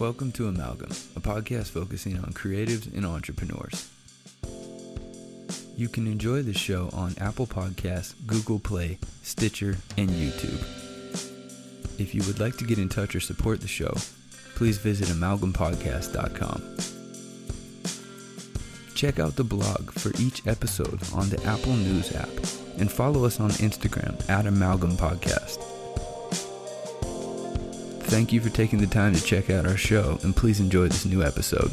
Welcome to Amalgam, a podcast focusing on creatives and entrepreneurs. You can enjoy the show on Apple Podcasts, Google Play, Stitcher, and YouTube. If you would like to get in touch or support the show, please visit amalgampodcast.com. Check out the blog for each episode on the Apple News app and follow us on Instagram at Amalgam Podcast. Thank you for taking the time to check out our show, and please enjoy this new episode.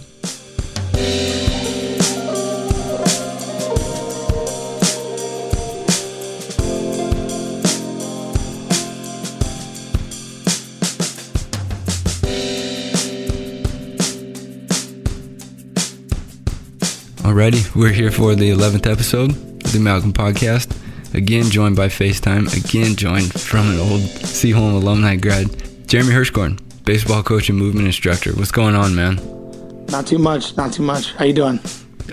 Alrighty, we're here for the 11th episode of the Malcolm Podcast. Again, joined by FaceTime. Again, joined from an old Seaholm alumni grad, Jeremy Hirschkorn, baseball coach and movement instructor. What's going on, man? Not too much. How you doing?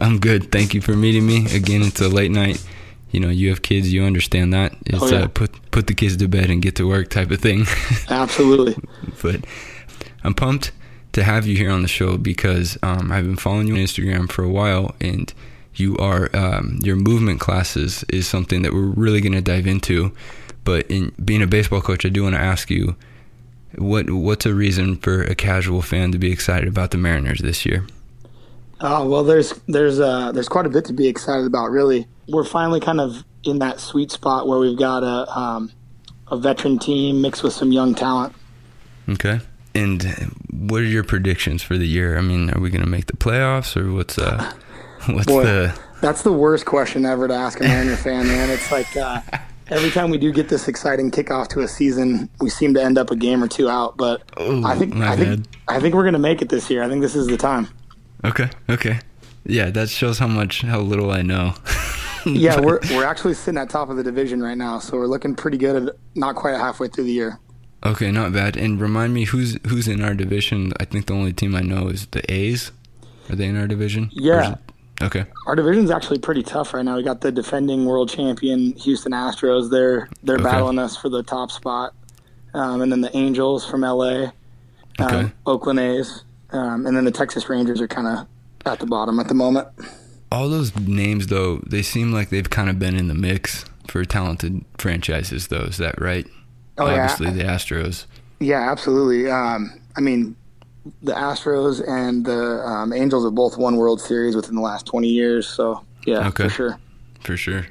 I'm good. Thank you for meeting me. Again, it's a late night. You know, you have kids. You understand that. It's put the kids to bed and get to work type of thing. Absolutely. But I'm pumped to have you here on the show because I've been following you on Instagram for a while, and you are your movement classes is something that we're really going to dive into. But in being a baseball coach, I do want to ask you, What's a reason for a casual fan to be excited about the Mariners this year? Well, there's quite a bit to be excited about, really. We're finally kind of in that sweet spot where we've got a veteran team mixed with some young talent. Okay. And what are your predictions for the year? I mean, are we going to make the playoffs, or what's Boy, that's the worst question ever to ask a Mariner fan, man. It's like... every time we do get this exciting kickoff to a season, we seem to end up a game or two out. But I think we're gonna make it this year. I think this is the time. Okay. Yeah, that shows how little I know. Yeah, we're actually sitting at top of the division right now, so we're looking pretty good. At not quite halfway through the year. Okay, not bad. And remind me who's in our division. I think the only team I know is the A's. Are they in our division? Yeah. Okay. Our division's actually pretty tough right now. We got the defending world champion Houston Astros. They're battling us for the top spot, and then the Angels from LA, Oakland A's, and then the Texas Rangers are kind of at the bottom at the moment. All those names, though, they seem like they've kind of been in the mix for talented franchises, though. Is that right? Oh, obviously, yeah. Obviously, the Astros. Yeah, absolutely. I mean, the Astros and the Angels have both won World Series within the last 20 years. So, yeah, okay. For sure.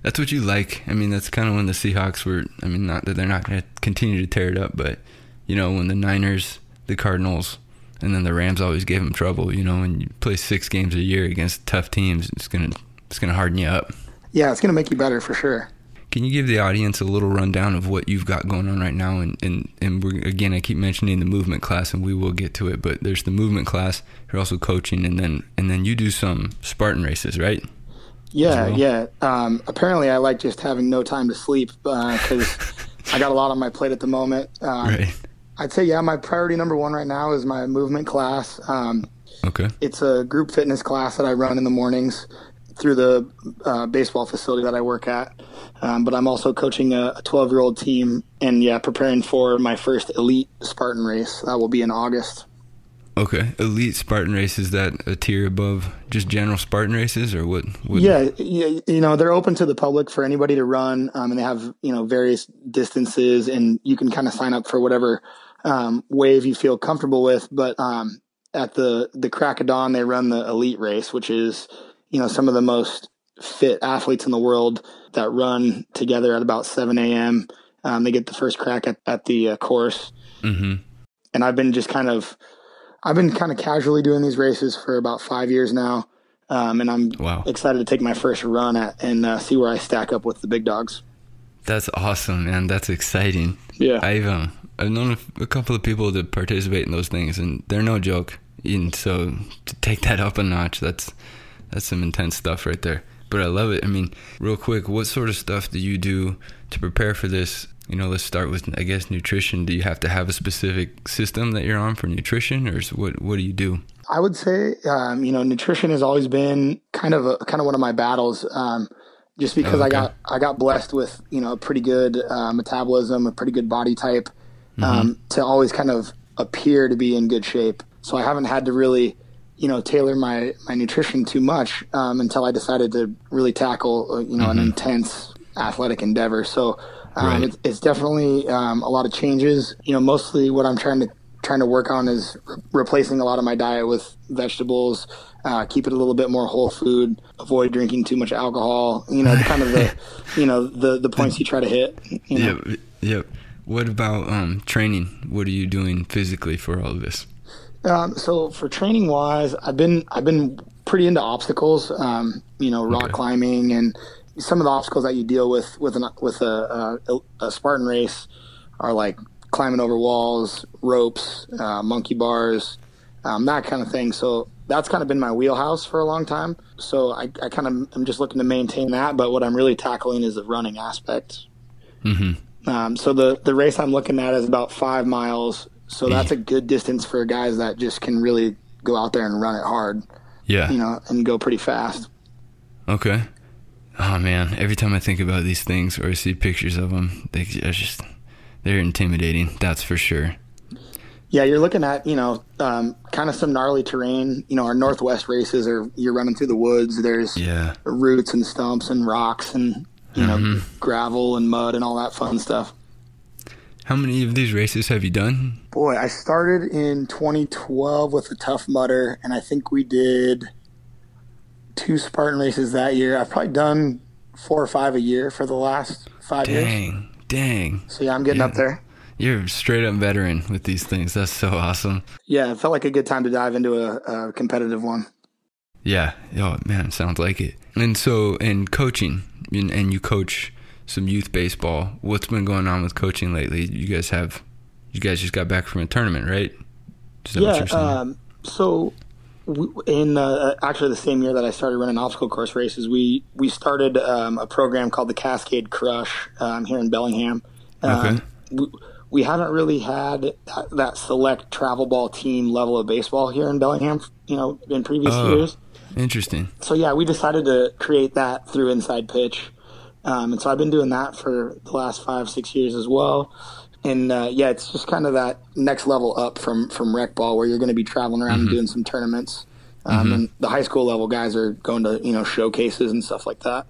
That's what you like. I mean, that's kind of when the Seahawks were, I mean, not that they're not going to continue to tear it up, but, you know, when the Niners, the Cardinals, and then the Rams always gave them trouble, you know, when you play 6 games a year against tough teams, it's going to harden you up. Yeah, it's going to make you better for sure. Can you give the audience a little rundown of what you've got going on right now? And we're, again, I keep mentioning the movement class, and we will get to it, but there's the movement class. You're also coaching, and then you do some Spartan races, right? Yeah, well. Yeah. Apparently, I like just having no time to sleep because I got a lot on my plate at the moment. Right. I'd say, yeah, my priority number one right now is my movement class. Okay. It's a group fitness class that I run in the mornings through the baseball facility that I work at. But I'm also coaching a 12-year-old team and, yeah, preparing for my first elite Spartan race. That will be in August. Okay. Elite Spartan race, is that a tier above just general Spartan races or what? Yeah, you know, they're open to the public for anybody to run, and they have, you know, various distances, and you can kind of sign up for whatever wave you feel comfortable with. But at the crack of dawn, they run the elite race, which is – you know, some of the most fit athletes in the world that run together at about 7 a.m. They get the first crack at the course. Mm-hmm. And I've been kind of casually doing these races for about 5 years now. And I'm excited to take my first run at and see where I stack up with the big dogs. That's awesome, man. That's exciting. Yeah. I've known a couple of people that participate in those things, and they're no joke. And so to take that up a notch, that's some intense stuff right there, but I love it. I mean, real quick, what sort of stuff do you do to prepare for this? You know, let's start with, I guess, nutrition. Do you have to have a specific system that you're on for nutrition, or what do you do? I would say, you know, nutrition has always been kind of one of my battles, just because I got blessed with, you know, a pretty good metabolism, a pretty good body type, to always kind of appear to be in good shape. So I haven't had to really, you know, tailor my nutrition too much until I decided to really tackle, an intense athletic endeavor. So right. It's definitely a lot of changes. You know, mostly what I'm trying to work on is replacing a lot of my diet with vegetables, keep it a little bit more whole food, avoid drinking too much alcohol, kind of the, the points you try to hit. Yep. What about training? What are you doing physically for all of this? So for training wise, I've been pretty into obstacles, rock climbing, and some of the obstacles that you deal with a Spartan race are like climbing over walls, ropes, monkey bars, that kind of thing. So that's kind of been my wheelhouse for a long time. So I kind of am just looking to maintain that. But what I'm really tackling is the running aspect. Mm-hmm. So the race I'm looking at is about 5 miles. So that's a good distance for guys that just can really go out there and run it hard. Yeah. And go pretty fast. Okay. Oh man, every time I think about these things or I see pictures of them, they're intimidating. That's for sure. Yeah, you're looking at, kind of some gnarly terrain. Our Northwest races are, you're running through the woods. There's roots and stumps and rocks and, gravel and mud and all that fun stuff. How many of these races have you done? Boy, I started in 2012 with the Tough Mudder, and I think we did 2 Spartan races that year. I've probably done 4 or 5 a year for the last 5 years. Dang. So, yeah, I'm getting up there. You're a straight-up veteran with these things. That's so awesome. Yeah, it felt like a good time to dive into a competitive one. Yeah. Oh, man, sounds like it. And so, in coaching, and you coach some youth baseball. What's been going on with coaching lately? You guys just got back from a tournament, right? So in actually the same year that I started running obstacle course races, we started a program called the Cascade Crush here in Bellingham. Okay. We haven't really had that select travel ball team level of baseball here in Bellingham, in previous years. Interesting. So yeah, we decided to create that through Inside Pitch. And so I've been doing that for the last 5-6 years as well. And it's just kind of that next level up from rec ball where you're going to be traveling around and doing some tournaments. And the high school level guys are going to, showcases and stuff like that.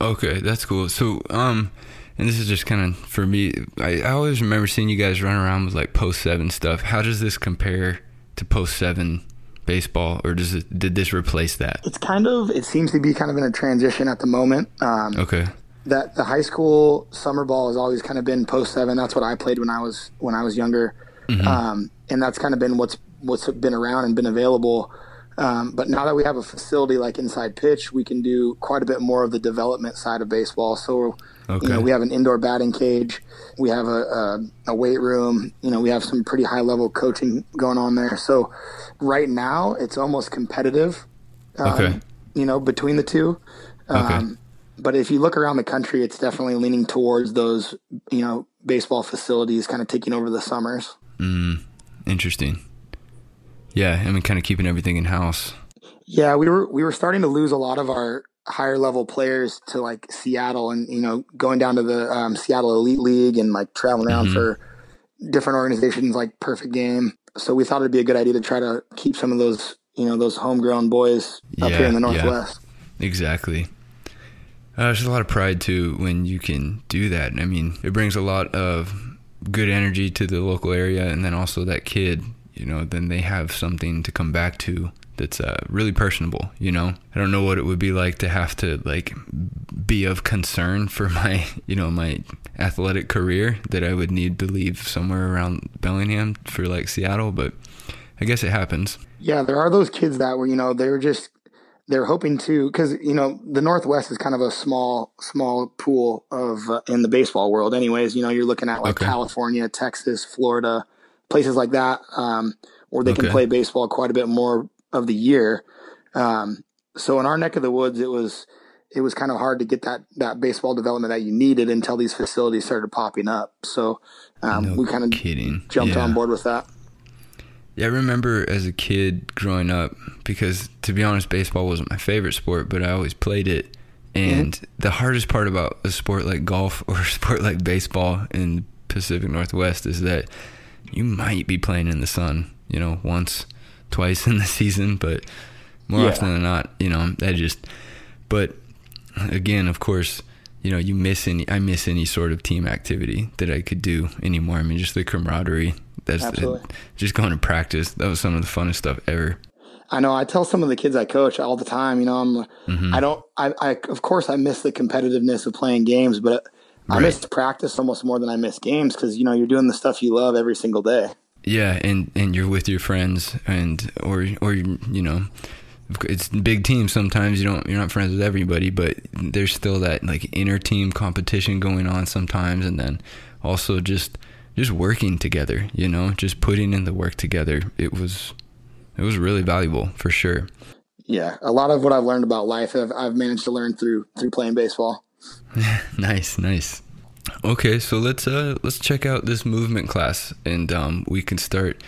Okay, that's cool. So, and this is just kind of, for me, I always remember seeing you guys run around with like post 7 stuff. How does this compare to post 7 baseball, or did this replace that? It seems to be kind of in a transition at the moment. That the high school summer ball has always kind of been post 7. That's what I played when I was younger. And that's kind of been what's been around and been available. But now that we have a facility like Inside Pitch, we can do quite a bit more of the development side of baseball. So we have an indoor batting cage, we have a weight room, we have some pretty high level coaching going on there. So right now it's almost competitive, between the two. But if you look around the country, it's definitely leaning towards those, baseball facilities kind of taking over the summers. Interesting. Yeah. I mean, kind of keeping everything in house. Yeah. We were starting to lose a lot of our higher level players to like Seattle and, going down to the Seattle Elite League and like traveling around for different organizations like Perfect Game. So we thought it'd be a good idea to try to keep some of those, those homegrown boys up here in the Northwest. Yeah. Exactly. There's a lot of pride too when you can do that. I mean, it brings a lot of good energy to the local area, and then also that kid, then they have something to come back to that's really personable, I don't know what it would be like to have to like be of concern for my, my athletic career that I would need to leave somewhere around Bellingham for like Seattle, but I guess it happens. Yeah, there are those kids that were, they're hoping to, because, the Northwest is kind of a small pool of in the baseball world anyways. You're looking at like California, Texas, Florida, places like that, where they can play baseball quite a bit more of the year. So in our neck of the woods, it was kind of hard to get that baseball development that you needed until these facilities started popping up. So we kind of jumped on board with that. Yeah, I remember as a kid growing up, because to be honest, baseball wasn't my favorite sport, but I always played it. And the hardest part about a sport like golf or a sport like baseball in the Pacific Northwest is that you might be playing in the sun, you know, once, twice in the season, but more often than not, you know, that just, but again, of course, you know, you miss any, I miss any sort of team activity that I could do anymore. I mean, just the camaraderie, that's the, just going to practice. That was some of the funnest stuff ever. I know. I tell some of the kids I coach all the time, you know, I of course I miss the competitiveness of playing games, but I miss practice almost more than I miss games. 'Cause you know, you're doing the stuff you love every single day. Yeah. And you're with your friends and, or, you know, it's big teams. Sometimes you're not friends with everybody, but there's still that like inner team competition going on sometimes. And then also just working together, you know, just putting in the work together. It was really valuable for sure. Yeah. A lot of what I've learned about life, I've managed to learn through playing baseball. Nice. Okay. So let's check out this movement class and, we can start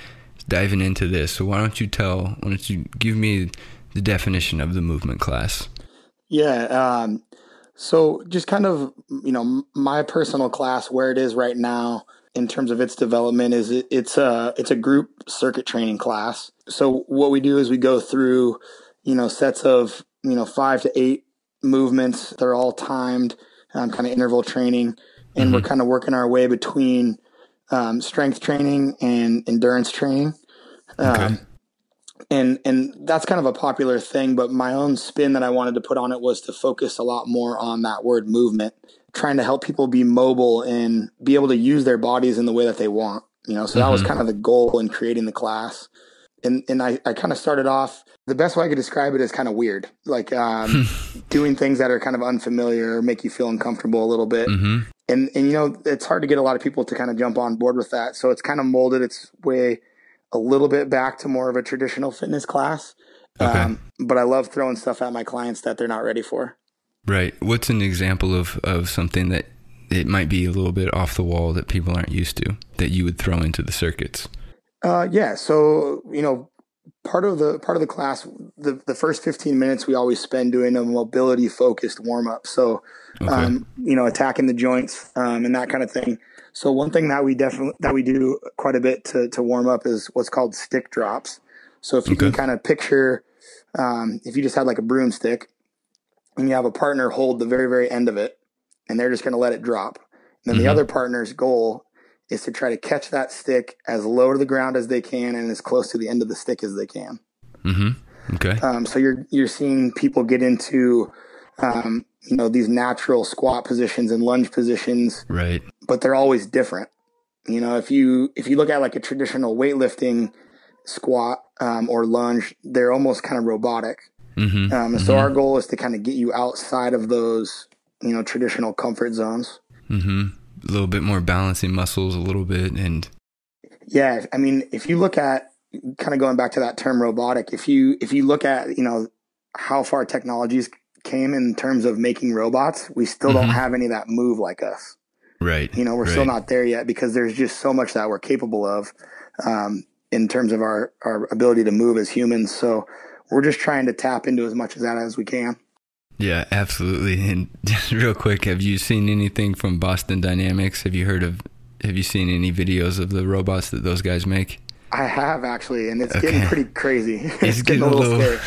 diving into this. So why don't you give me the definition of the movement class? Yeah. So just kind of, you know, my personal class where it is right now in terms of its development is it's a group circuit training class. So what we do is we go through, you know, sets of, you know, 5 to 8 movements. They're all timed, kind of interval training. And we're kind of working our way between strength training and endurance training. Okay. And that's kind of a popular thing, but my own spin that I wanted to put on it was to focus a lot more on that word movement, trying to help people be mobile and be able to use their bodies in the way that they want, you know? So that was kind of the goal in creating the class. And I kind of started off, the best way I could describe it is kind of weird, like doing things that are kind of unfamiliar, make you feel uncomfortable a little bit. And, you know, it's hard to get a lot of people to kind of jump on board with that. So it's kind of molded its way a little bit back to more of a traditional fitness class. Okay. But I love throwing stuff at my clients that they're not ready for. Right. What's an example of something that it might be a little bit off the wall that people aren't used to that you would throw into the circuits? Yeah. So, you know, part of the class, the first 15 minutes we always spend doing a mobility focused warm up. So, you know, attacking the joints, and that kind of thing. So one thing that we do quite a bit to warm up is what's called stick drops. So if you can kind of picture, if you just had like a broomstick and you have a partner hold the very, very end of it and they're just going to let it drop. And then the other partner's goal is to try to catch that stick as low to the ground as they can and as close to the end of the stick as they can. Okay. So you're seeing people get into, you know, these natural squat positions and lunge positions, right? But they're always different. You know, if you look at like a traditional weightlifting squat, or lunge, they're almost kind of robotic. So our goal is to kind of get you outside of those, you know, traditional comfort zones. A little bit more balancing muscles a little bit. And yeah, I mean, if you look at kind of going back to that term robotic, if you look at, you know, how far technologies came in terms of making robots, we still don't have any that move like us. Right. You know, we're still not there yet because there's just so much that we're capable of, in terms of our ability to move as humans. So we're just trying to tap into as much of that as we can. Yeah, absolutely. And just real quick, have you seen anything from Boston Dynamics? Have you seen any videos of the robots that those guys make? I have actually, and it's getting pretty crazy. It's getting a little scary.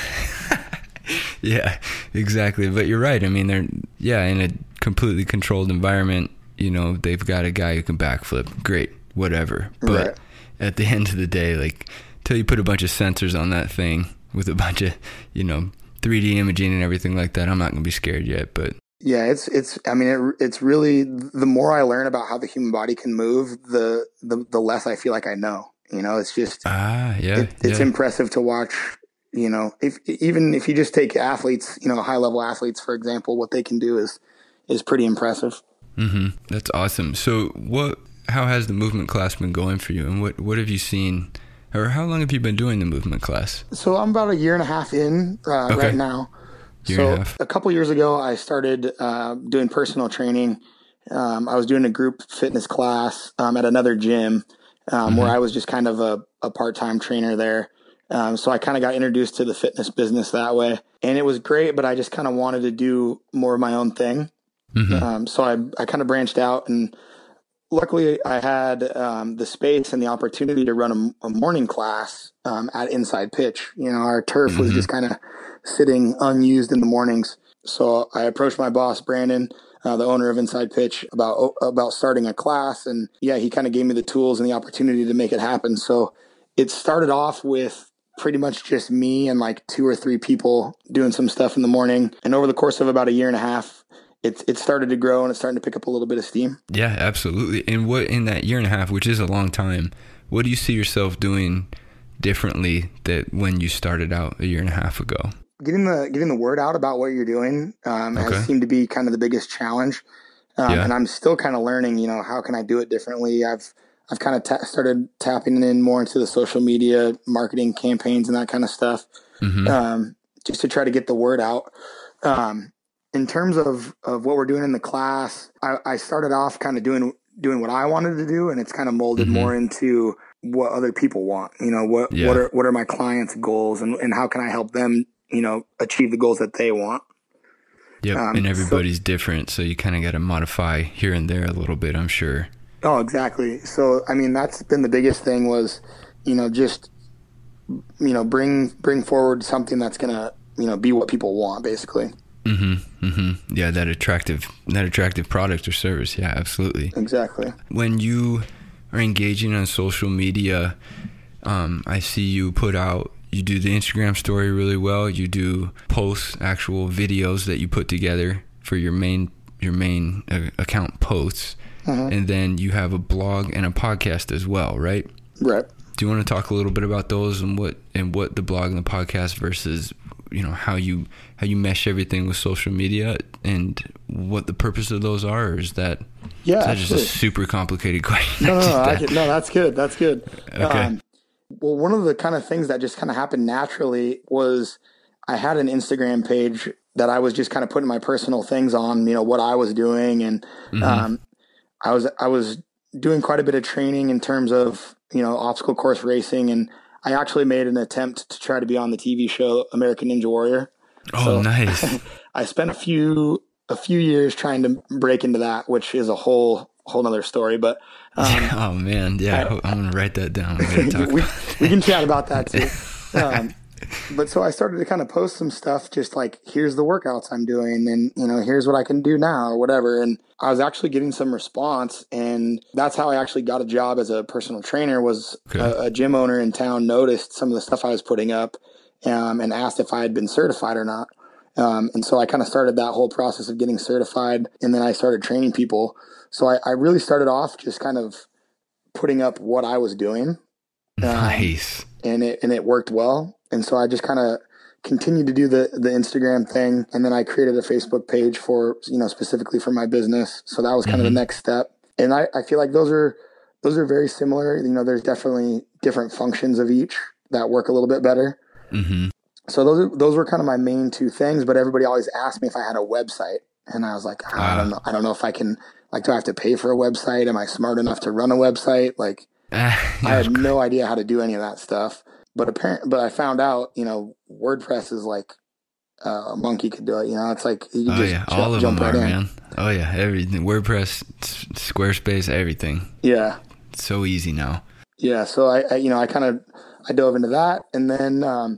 Yeah, exactly. But you're right. I mean, they're, in a completely controlled environment, you know, they've got a guy who can backflip. Great, whatever. But at the end of the day, like, till you put a bunch of sensors on that thing with a bunch of, you know, 3D imaging and everything like that, I'm not going to be scared yet, but yeah, it's really, the more I learn about how the human body can move, the less I feel like I know, you know, it's just, it's impressive to watch, you know, if you just take athletes, you know, high level athletes, for example, what they can do is pretty impressive. That's awesome. So how has the movement class been going for you, and what have you seen? Or how long have you been doing the movement class? So I'm about a year and a half in right now. A couple years ago, I started doing personal training. I was doing a group fitness class at another gym where I was just kind of a part-time trainer there. So I kind of got introduced to the fitness business that way. And it was great, but I just kind of wanted to do more of my own thing. So I kind of branched out and luckily I had the space and the opportunity to run a morning class at Inside Pitch. You know, our turf was just kind of sitting unused in the mornings. So I approached my boss, Brandon, the owner of Inside Pitch, about starting a class. And yeah, he kind of gave me the tools and the opportunity to make it happen. So it started off with pretty much just me and like 2 or 3 people doing some stuff in the morning. And over the course of about a year and a half, it started to grow and it's starting to pick up a little bit of steam. Yeah, absolutely. And what in that year and a half, which is a long time, what do you see yourself doing differently than when you started out a year and a half ago? Getting the word out about what you're doing has seemed to be kind of the biggest challenge. And I'm still kind of learning, you know, how can I do it differently? I've kind of started tapping in more into the social media marketing campaigns and that kind of stuff, just to try to get the word out. In terms of what we're doing in the class, I started off kind of doing what I wanted to do, and it's kind of molded more into what other people want. You know, what are my clients' goals, and how can I help them, you know, achieve the goals that they want. Yep, and everybody's different, so you kind of got to modify here and there a little bit, I'm sure. Oh, exactly. So, I mean, that's been the biggest thing was, you know, just, you know, bring forward something that's going to, you know, be what people want, basically. Yeah, that attractive product or service. Yeah, absolutely. Exactly. When you are engaging on social media, I see you put out, you do the Instagram story really well. You do posts, actual videos that you put together for your main account posts. And then you have a blog and a podcast as well, right? Right. Do you want to talk a little bit about those and what the blog and the podcast versus, you know, how you mesh everything with social media and what the purpose of those are? Or is that just a super complicated question? No, that's good. That's good. Okay. Well, one of the kind of things that just kind of happened naturally was I had an Instagram page that I was just kind of putting my personal things on, you know, what I was doing. And, I was doing quite a bit of training in terms of, you know, obstacle course racing, and I actually made an attempt to try to be on the TV show American Ninja Warrior. Oh, so nice. I spent a few years trying to break into that, which is a whole nother story, but oh man, yeah, I'm gonna write that down. We can chat about that too. But so I started to kind of post some stuff, just like, here's the workouts I'm doing, and, you know, here's what I can do now or whatever. And I was actually getting some response, and that's how I actually got a job as a personal trainer. Was a gym owner in town noticed some of the stuff I was putting up, and asked if I had been certified or not. And so I kind of started that whole process of getting certified, and then I started training people. So I really started off just kind of putting up what I was doing. Nice. And it worked well. And so I just kind of continued to do the Instagram thing. And then I created a Facebook page for, you know, specifically for my business. So that was kind of the next step. And I feel like those are very similar. You know, there's definitely different functions of each that work a little bit better. So those were kind of my main two things. But everybody always asked me if I had a website. And I was like, I don't know if I can, like, do I have to pay for a website? Am I smart enough to run a website? Like, I had no idea how to do any of that stuff. But but I found out, you know, WordPress is like a monkey could do it. You know, it's like you just jump right in. Man. Oh yeah, everything. WordPress, Squarespace, everything. Yeah, it's so easy now. Yeah, so I dove into that, and then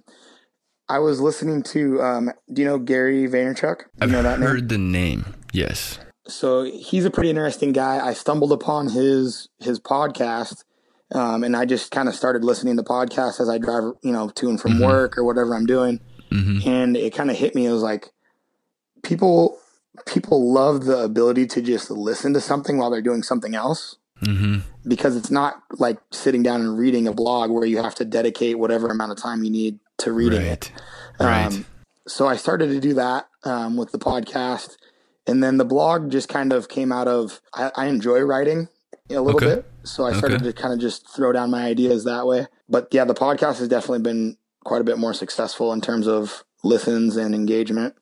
I was listening to do you know Gary Vaynerchuk? I've heard the name. Yes. So he's a pretty interesting guy. I stumbled upon his podcast. And I just kind of started listening to podcasts as I drive, you know, to and from work or whatever I'm doing. And it kind of hit me. It was like people love the ability to just listen to something while they're doing something else, because it's not like sitting down and reading a blog where you have to dedicate whatever amount of time you need to reading it. Right. So I started to do that with the podcast, and then the blog just kind of came out of I enjoy writing a little bit. So I started to kind of just throw down my ideas that way. But yeah, the podcast has definitely been quite a bit more successful in terms of listens and engagement.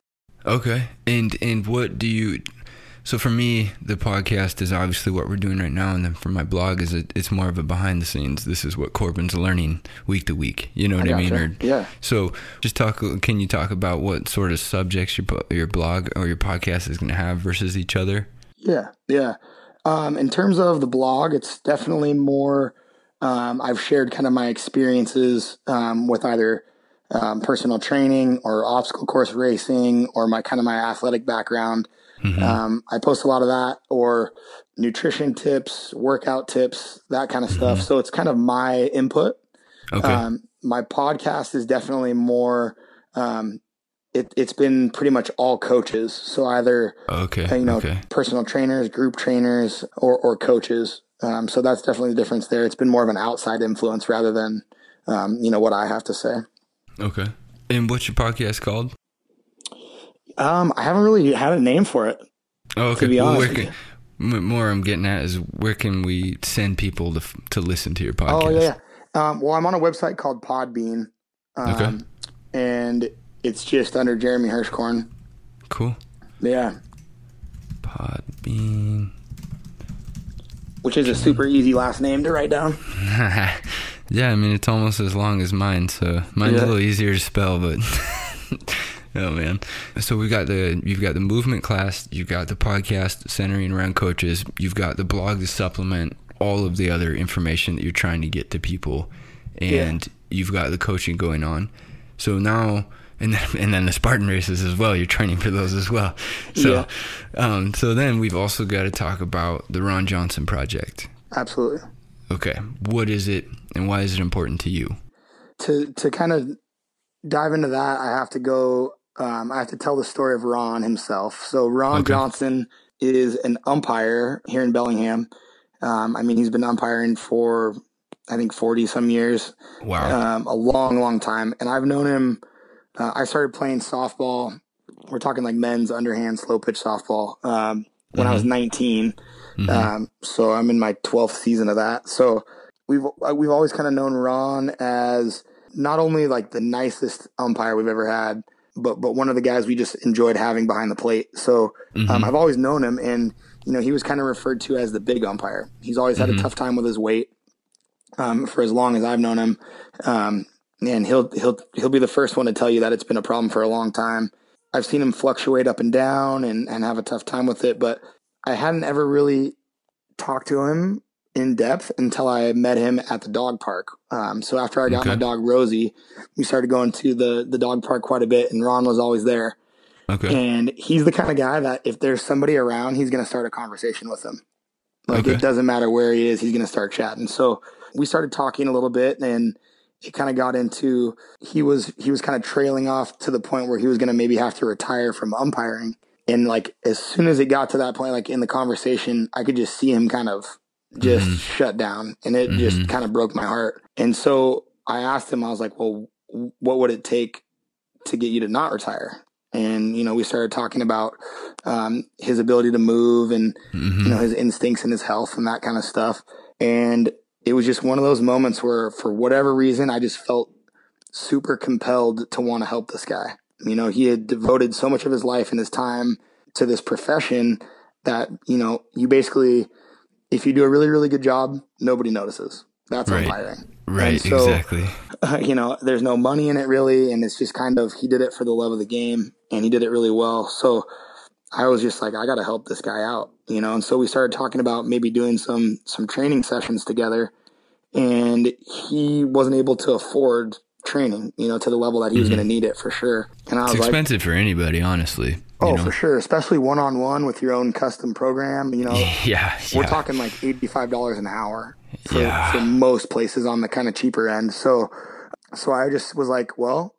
Okay. And what do you, so for me, the podcast is obviously what we're doing right now. And then for my blog is it's more of a behind the scenes. This is what Corbin's learning week to week. You know what I mean? Or, yeah. So just can you talk about what sort of subjects your blog or your podcast is going to have versus each other? Yeah. In terms of the blog, it's definitely more, I've shared kind of my experiences with either personal training or obstacle course racing or my athletic background. Mm-hmm. I post a lot of that, or nutrition tips, workout tips, that kind of stuff. So it's kind of my input. Okay. My podcast is definitely more, it's been pretty much all coaches. So either, personal trainers, group trainers, or coaches. So that's definitely the difference there. It's been more of an outside influence rather than, what I have to say. Okay. And what's your podcast called? I haven't really had a name for it. Oh, okay. To be honest, more I'm getting at is where can we send people to listen to your podcast? Oh, yeah. Well, I'm on a website called Podbean, and it's just under Jeremy Hirschkorn. Cool. Yeah. Podbean. Which is a super easy last name to write down. Yeah, I mean, it's almost as long as mine, so mine's a little easier to spell, but... Oh man! So you've got the movement class, you've got the podcast centering around coaches, you've got the blog to supplement all of the other information that you're trying to get to people, and you've got the coaching going on. So now, and then the Spartan races as well. You're training for those as well. So, so then we've also got to talk about the Ron Johnson project. Absolutely. Okay, what is it, and why is it important to you? To kind of dive into that, I have to go. I have to tell the story of Ron himself. So Ron Johnson is an umpire here in Bellingham. He's been umpiring for, I think, 40 some years. Wow. A long, long time. And I've known him. I started playing softball. We're talking like men's underhand slow pitch softball when I was 19. Mm-hmm. So I'm in my 12th season of that. So we've always kind of known Ron as not only like the nicest umpire we've ever had, but one of the guys we just enjoyed having behind the plate. So I've always known him, and he was kind of referred to as the big umpire. He's always had a tough time with his weight for as long as I've known him, and he'll be the first one to tell you that it's been a problem for a long time. I've seen him fluctuate up and down and have a tough time with it, but I hadn't ever really talked to him in depth until I met him at the dog park. So after I got my dog Rosie, we started going to the dog park quite a bit, and Ron was always there. Okay. And he's the kind of guy that if there's somebody around, he's going to start a conversation with them. Like it doesn't matter where he is, he's going to start chatting. So we started talking a little bit, and it kind of got into he was kind of trailing off to the point where he was going to maybe have to retire from umpiring. And like as soon as it got to that point, like in the conversation, I could just see him kind of just shut down, and it just kind of broke my heart. And so I asked him, I was like, well, what would it take to get you to not retire? And, we started talking about his ability to move and, his instincts and his health and that kind of stuff. And it was just one of those moments where for whatever reason, I just felt super compelled to want to help this guy. He had devoted so much of his life and his time to this profession that, you basically... if you do a really, really good job, nobody notices. That's umpiring. Right, so, exactly. There's no money in it really, and it's just kind of he did it for the love of the game, and he did it really well. So I was just like, I got to help this guy out, And so we started talking about maybe doing some training sessions together, and he wasn't able to afford training, to the level that he was going to need it for sure. And it's expensive for anybody, honestly. Oh, for sure. Especially one-on-one with your own custom program. We're talking like $85 an hour for most places on the kind of cheaper end. So I just was like, well,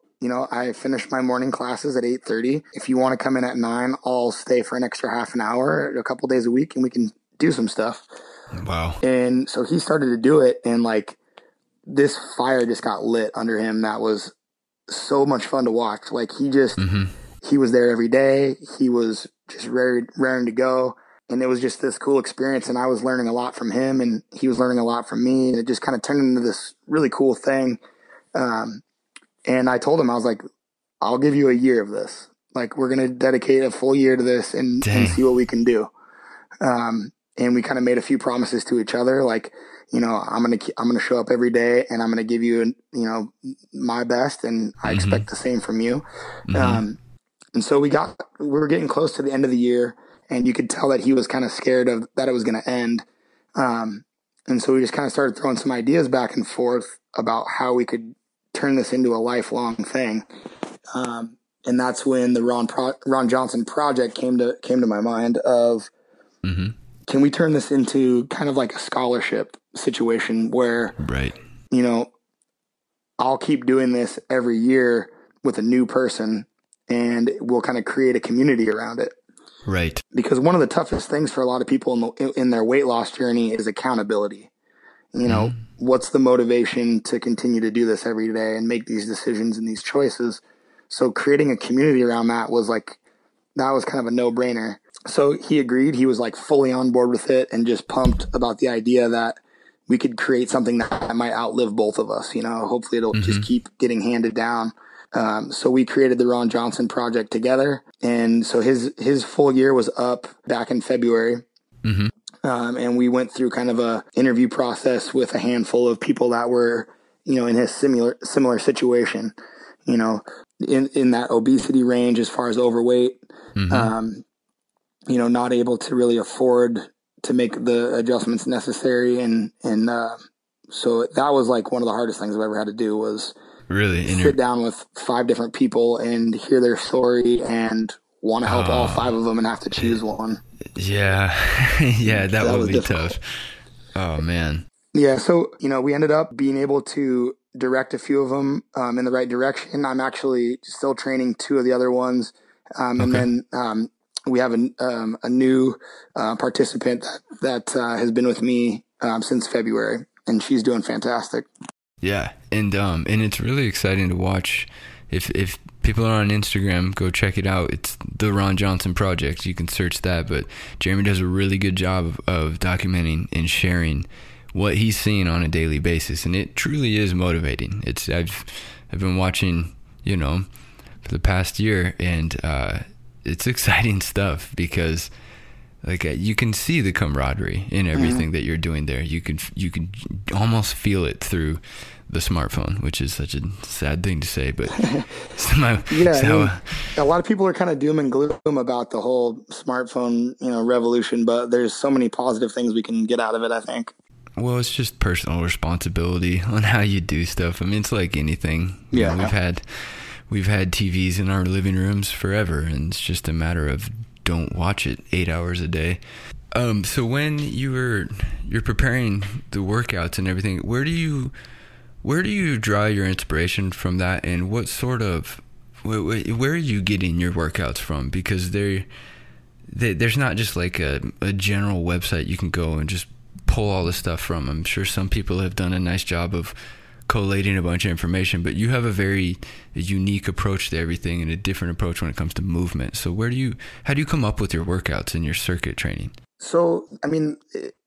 I finished my morning classes at 8:30. If you want to come in at 9, I'll stay for an extra half an hour a couple days a week, and we can do some stuff. Wow. And so he started to do it, and like this fire just got lit under him. That was so much fun to watch. Like he just... he was there every day. He was just raring to go. And it was just this cool experience. And I was learning a lot from him, and he was learning a lot from me. And it just kind of turned into this really cool thing. And I told him, I was like, I'll give you a year of this. Like, we're going to dedicate a full year to this and see what we can do. And we kind of made a few promises to each other. Like, I'm going to show up every day, and I'm going to give you, my best. And I expect the same from you. And so we were getting close to the end of the year, and you could tell that he was kind of scared of that it was going to end. And so we just kind of started throwing some ideas back and forth about how we could turn this into a lifelong thing. And that's when the Ron Johnson project came to my mind of, can we turn this into kind of like a scholarship situation where, you know, I'll keep doing this every year with a new person and we'll kind of create a community around it. Right. Because one of the toughest things for a lot of people in their weight loss journey is accountability. You know, what's the motivation to continue to do this every day and make these decisions and these choices? So creating a community around that was like, that was kind of a no-brainer. So he agreed. He was like fully on board with it and just pumped about the idea that we could create something that might outlive both of us. You know, hopefully it'll just keep getting handed down. So we created the Ron Johnson project together. And so his full year was up back in February. And we went through kind of a interview process with a handful of people that were, you know, in his similar situation, you know, in that obesity range, as far as overweight, you know, not able to really afford to make the adjustments necessary. And so that was like one of the hardest things I've ever had to do was really sit down with 5 different people and hear their story and want to help all 5 of them and have to choose one. Yeah. That would be difficult. Tough. Oh man. Yeah. So, you know, we ended up being able to direct a few of them in the right direction. I'm actually still training 2 of the other ones. And then we have a new participant that has been with me since February, and she's doing fantastic. Yeah. And it's really exciting to watch. If people are on Instagram, go check it out. It's the Ron Johnson Project. You can search that, but Jeremy does a really good job of documenting and sharing what he's seeing on a daily basis. And it truly is motivating. It's, I've been watching, you know, for the past year, and, it's exciting stuff because like you can see the camaraderie in everything that you're doing there. You can almost feel it through the smartphone, which is such a sad thing to say, but I mean, a lot of people are kind of doom and gloom about the whole smartphone, you know, revolution, but there's so many positive things we can get out of it, I think. Well, it's just personal responsibility on how you do stuff. I mean, it's like anything. Yeah. You know, We've had TVs in our living rooms forever, and it's just a matter of don't watch it 8 hours a day. So when you're preparing the workouts and everything, where do you draw your inspiration from that, and what sort of where are you getting your workouts from? Because there's not just like a general website you can go and just pull all this stuff from. I'm sure some people have done a nice job of collating a bunch of information, but you have a very unique approach to everything and a different approach when it comes to movement. So how do you come up with your workouts and your circuit training? So, I mean,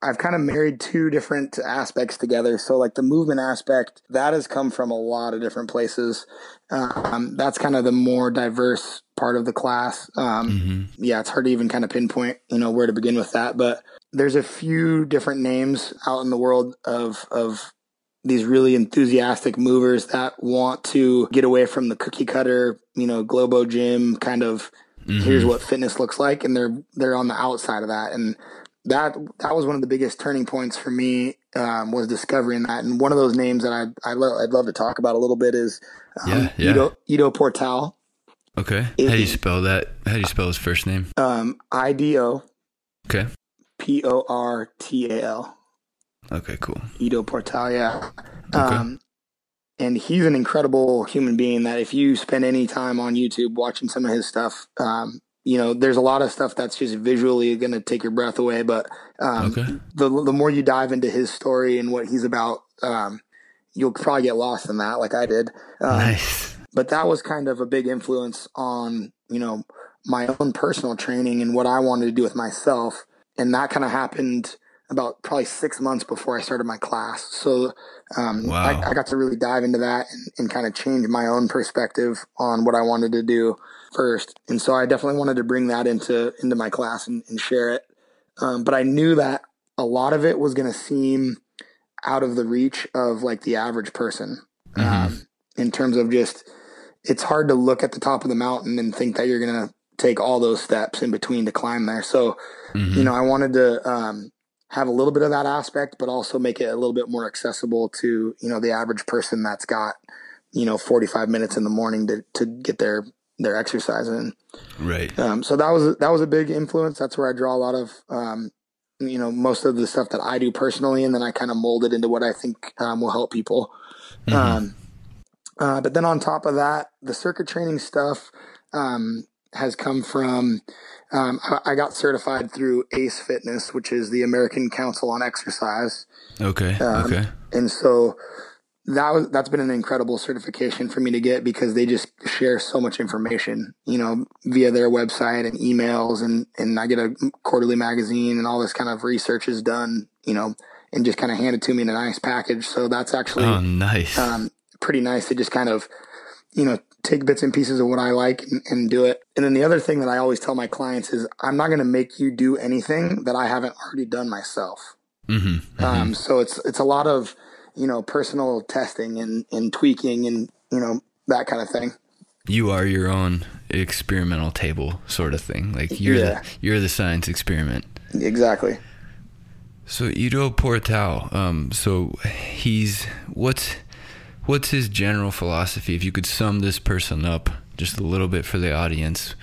I've kind of married 2 different aspects together. So like the movement aspect, that has come from a lot of different places. That's kind of the more diverse part of the class. Yeah, it's hard to even kind of pinpoint, you know, where to begin with that, but there's a few different names out in the world of these really enthusiastic movers that want to get away from the cookie cutter, you know, Globo Gym kind of here's what fitness looks like. And they're on the outside of that. And that was one of the biggest turning points for me, was discovering that. And one of those names that I'd love to talk about a little bit is, Ido Portal. Okay. How do you spell that? How do you spell his first name? I-D-O. Okay. P-O-R-T-A-L. Okay, cool. Ido Portal, yeah. And he's an incredible human being that if you spend any time on YouTube watching some of his stuff, you know, there's a lot of stuff that's just visually going to take your breath away. But the more you dive into his story and what he's about, you'll probably get lost in that like I did. Nice. But that was kind of a big influence on, you know, my own personal training and what I wanted to do with myself. And that kind of happened about probably 6 months before I started my class. So I got to really dive into that and kind of change my own perspective on what I wanted to do first. And so I definitely wanted to bring that into my class and share it. But I knew that a lot of it was going to seem out of the reach of like the average person in terms of just, it's hard to look at the top of the mountain and think that you're going to take all those steps in between to climb there. So, you know, I wanted to have a little bit of that aspect, but also make it a little bit more accessible to, you know, the average person that's got, you know, 45 minutes in the morning to get their exercise in. Right. So that was a big influence. That's where I draw a lot of, you know, most of the stuff that I do personally, and then I kind of mold it into what I think will help people. But then on top of that, the circuit training stuff has come from, I got certified through ACE Fitness, which is the American Council on Exercise. Okay. Okay. And so that's been an incredible certification for me to get, because they just share so much information, you know, via their website and emails, and I get a quarterly magazine, and all this kind of research is done, you know, and just kind of handed to me in a nice package. So that's actually nice. Pretty nice to just kind of, you know, take bits and pieces of what I like and do it. And then the other thing that I always tell my clients is I'm not going to make you do anything that I haven't already done myself. So it's a lot of, you know, personal testing and tweaking and, you know, that kind of thing. You are your own experimental table sort of thing. Like you're the science experiment. Exactly. So Ido Portal, so he's, what's his general philosophy? If you could sum this person up just a little bit for the audience,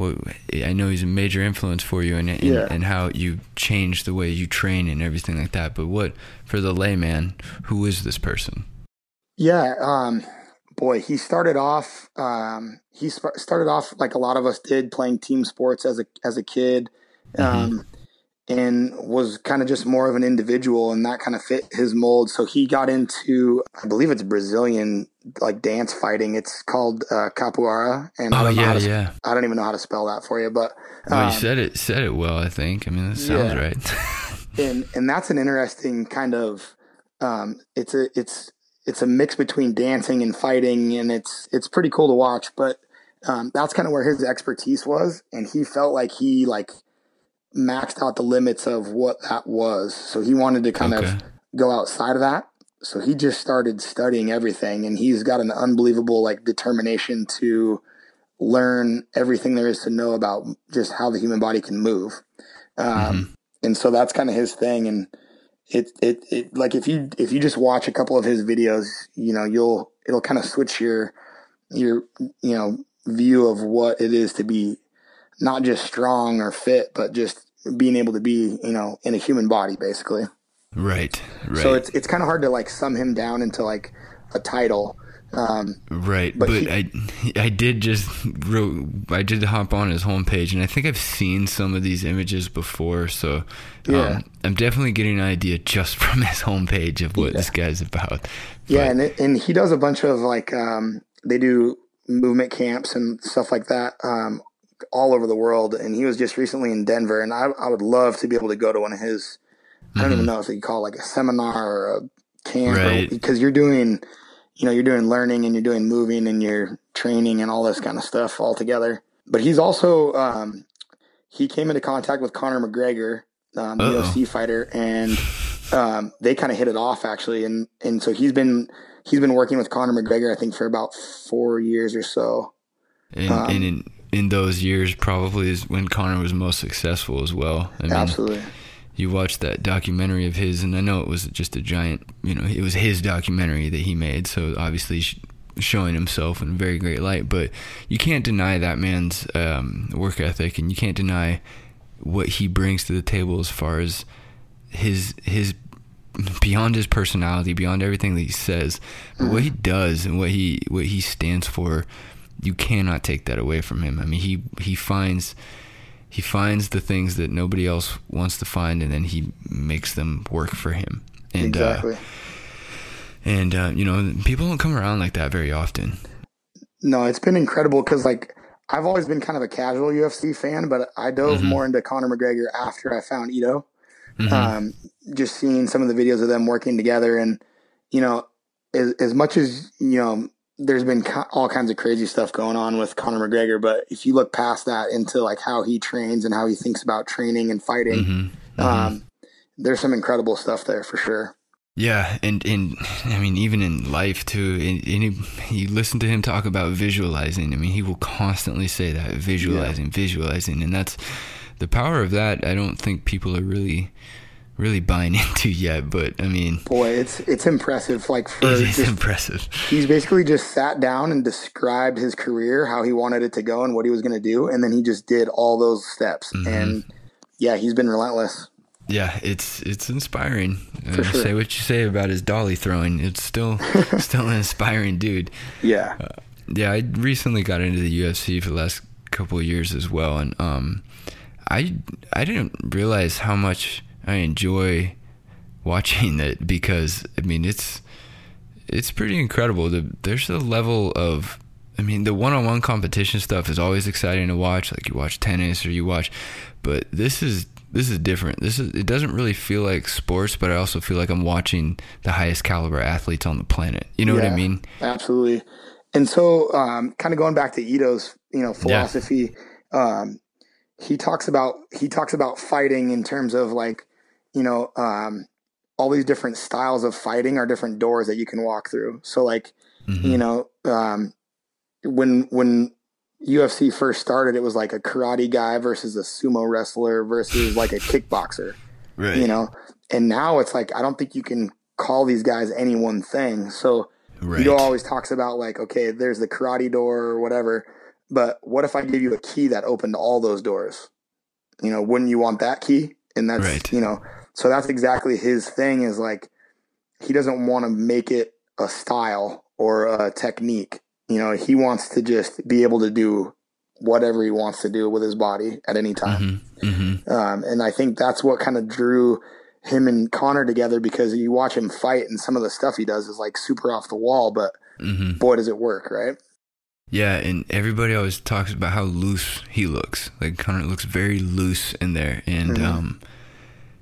I know he's a major influence for you and how you change the way you train and everything like that. But what, for the layman, who is this person? Yeah. Boy, he started off, like a lot of us did, playing team sports as a kid, and was kind of just more of an individual, and that kind of fit his mold. So he got into, I believe it's Brazilian, like dance fighting. It's called capoeira. And I don't even know how to spell that for you, but well, you said it well, I think. I mean, that sounds right. and that's an interesting kind of, it's a mix between dancing and fighting, and it's pretty cool to watch. But that's kind of where his expertise was, and he felt like he maxed out the limits of what that was. So he wanted to kind of go outside of that. So he just started studying everything, and he's got an unbelievable determination to learn everything there is to know about just how the human body can move. And so that's kind of his thing. And it like, if you just watch a couple of his videos, you know, it'll kind of switch your, you know, view of what it is to be not just strong or fit, but just being able to be, you know, in a human body, basically. Right. So it's kind of hard to sum him down into a title. But I did hop on his homepage, and I think I've seen some of these images before. So I'm definitely getting an idea just from his homepage of what this guy's about. But, and he does a bunch of they do movement camps and stuff like that. All over the world, and he was just recently in Denver, and I would love to be able to go to one of his, I don't even know if you call it a seminar or a camp, because you're doing learning, and you're doing moving, and you're training, and all this kind of stuff all together. But he's also he came into contact with Conor McGregor, the UFC fighter, and they kind of hit it off, actually, and so he's been working with Conor McGregor, I think, for about 4 years or so, In those years, probably is when Conor was most successful as well. I mean, absolutely. You watched that documentary of his, and I know it was just a giant, you know, it was his documentary that he made. So obviously showing himself in a very great light, but you can't deny that man's work ethic, and you can't deny what he brings to the table as far as his beyond his personality, beyond everything that he says, but what he does and what he stands for. You cannot take that away from him. I mean, he finds the things that nobody else wants to find, and then he makes them work for him. And, exactly. And you know, people don't come around like that very often. No, it's been incredible, because I've always been kind of a casual UFC fan, but I dove more into Conor McGregor after I found Ido. Just seeing some of the videos of them working together, and you know, as much as you know. There's been all kinds of crazy stuff going on with Conor McGregor, but if you look past that into how he trains and how he thinks about training and fighting, there's some incredible stuff there for sure. Yeah, and I mean, even in life too, you listen to him talk about visualizing. I mean, he will constantly say that, visualizing, and that's the power of that. I don't think people are really buying into yet, but I mean, boy, it's impressive. Like, impressive. He's basically just sat down and described his career, how he wanted it to go and what he was going to do, and then he just did all those steps. Mm-hmm. And yeah, he's been relentless. Yeah, it's inspiring. Sure. Say what you say about his dolly throwing, it's still an inspiring dude. Yeah. Yeah, I recently got into the UFC for the last couple of years as well, and I didn't realize how much I enjoy watching it, because I mean it's pretty incredible. There's a level of, I mean, the one-on-one competition stuff is always exciting to watch, like you watch tennis or you watch, but this is different. It doesn't really feel like sports, but I also feel like I'm watching the highest caliber athletes on the planet. You know what I mean? Absolutely. And so, kind of going back to Ido's, philosophy, he talks about fighting in terms of like, all these different styles of fighting are different doors that you can walk through. So like, when UFC first started, it was like a karate guy versus a sumo wrestler versus like a kickboxer, right. And now it's like, I don't think you can call these guys any one thing. So right. Ido always talks about like, okay, there's the karate door or whatever, but what if I give you a key that opened all those doors? Wouldn't you want that key? And that's, right. So that's exactly his thing, is like, he doesn't want to make it a style or a technique. He wants to just be able to do whatever he wants to do with his body at any time. Mm-hmm. And I think that's what kind of drew him and Conor together, because you watch him fight and some of the stuff he does is like super off the wall, but boy, does it work, right? Yeah. And everybody always talks about how loose he looks. Like, Conor looks very loose in there. And,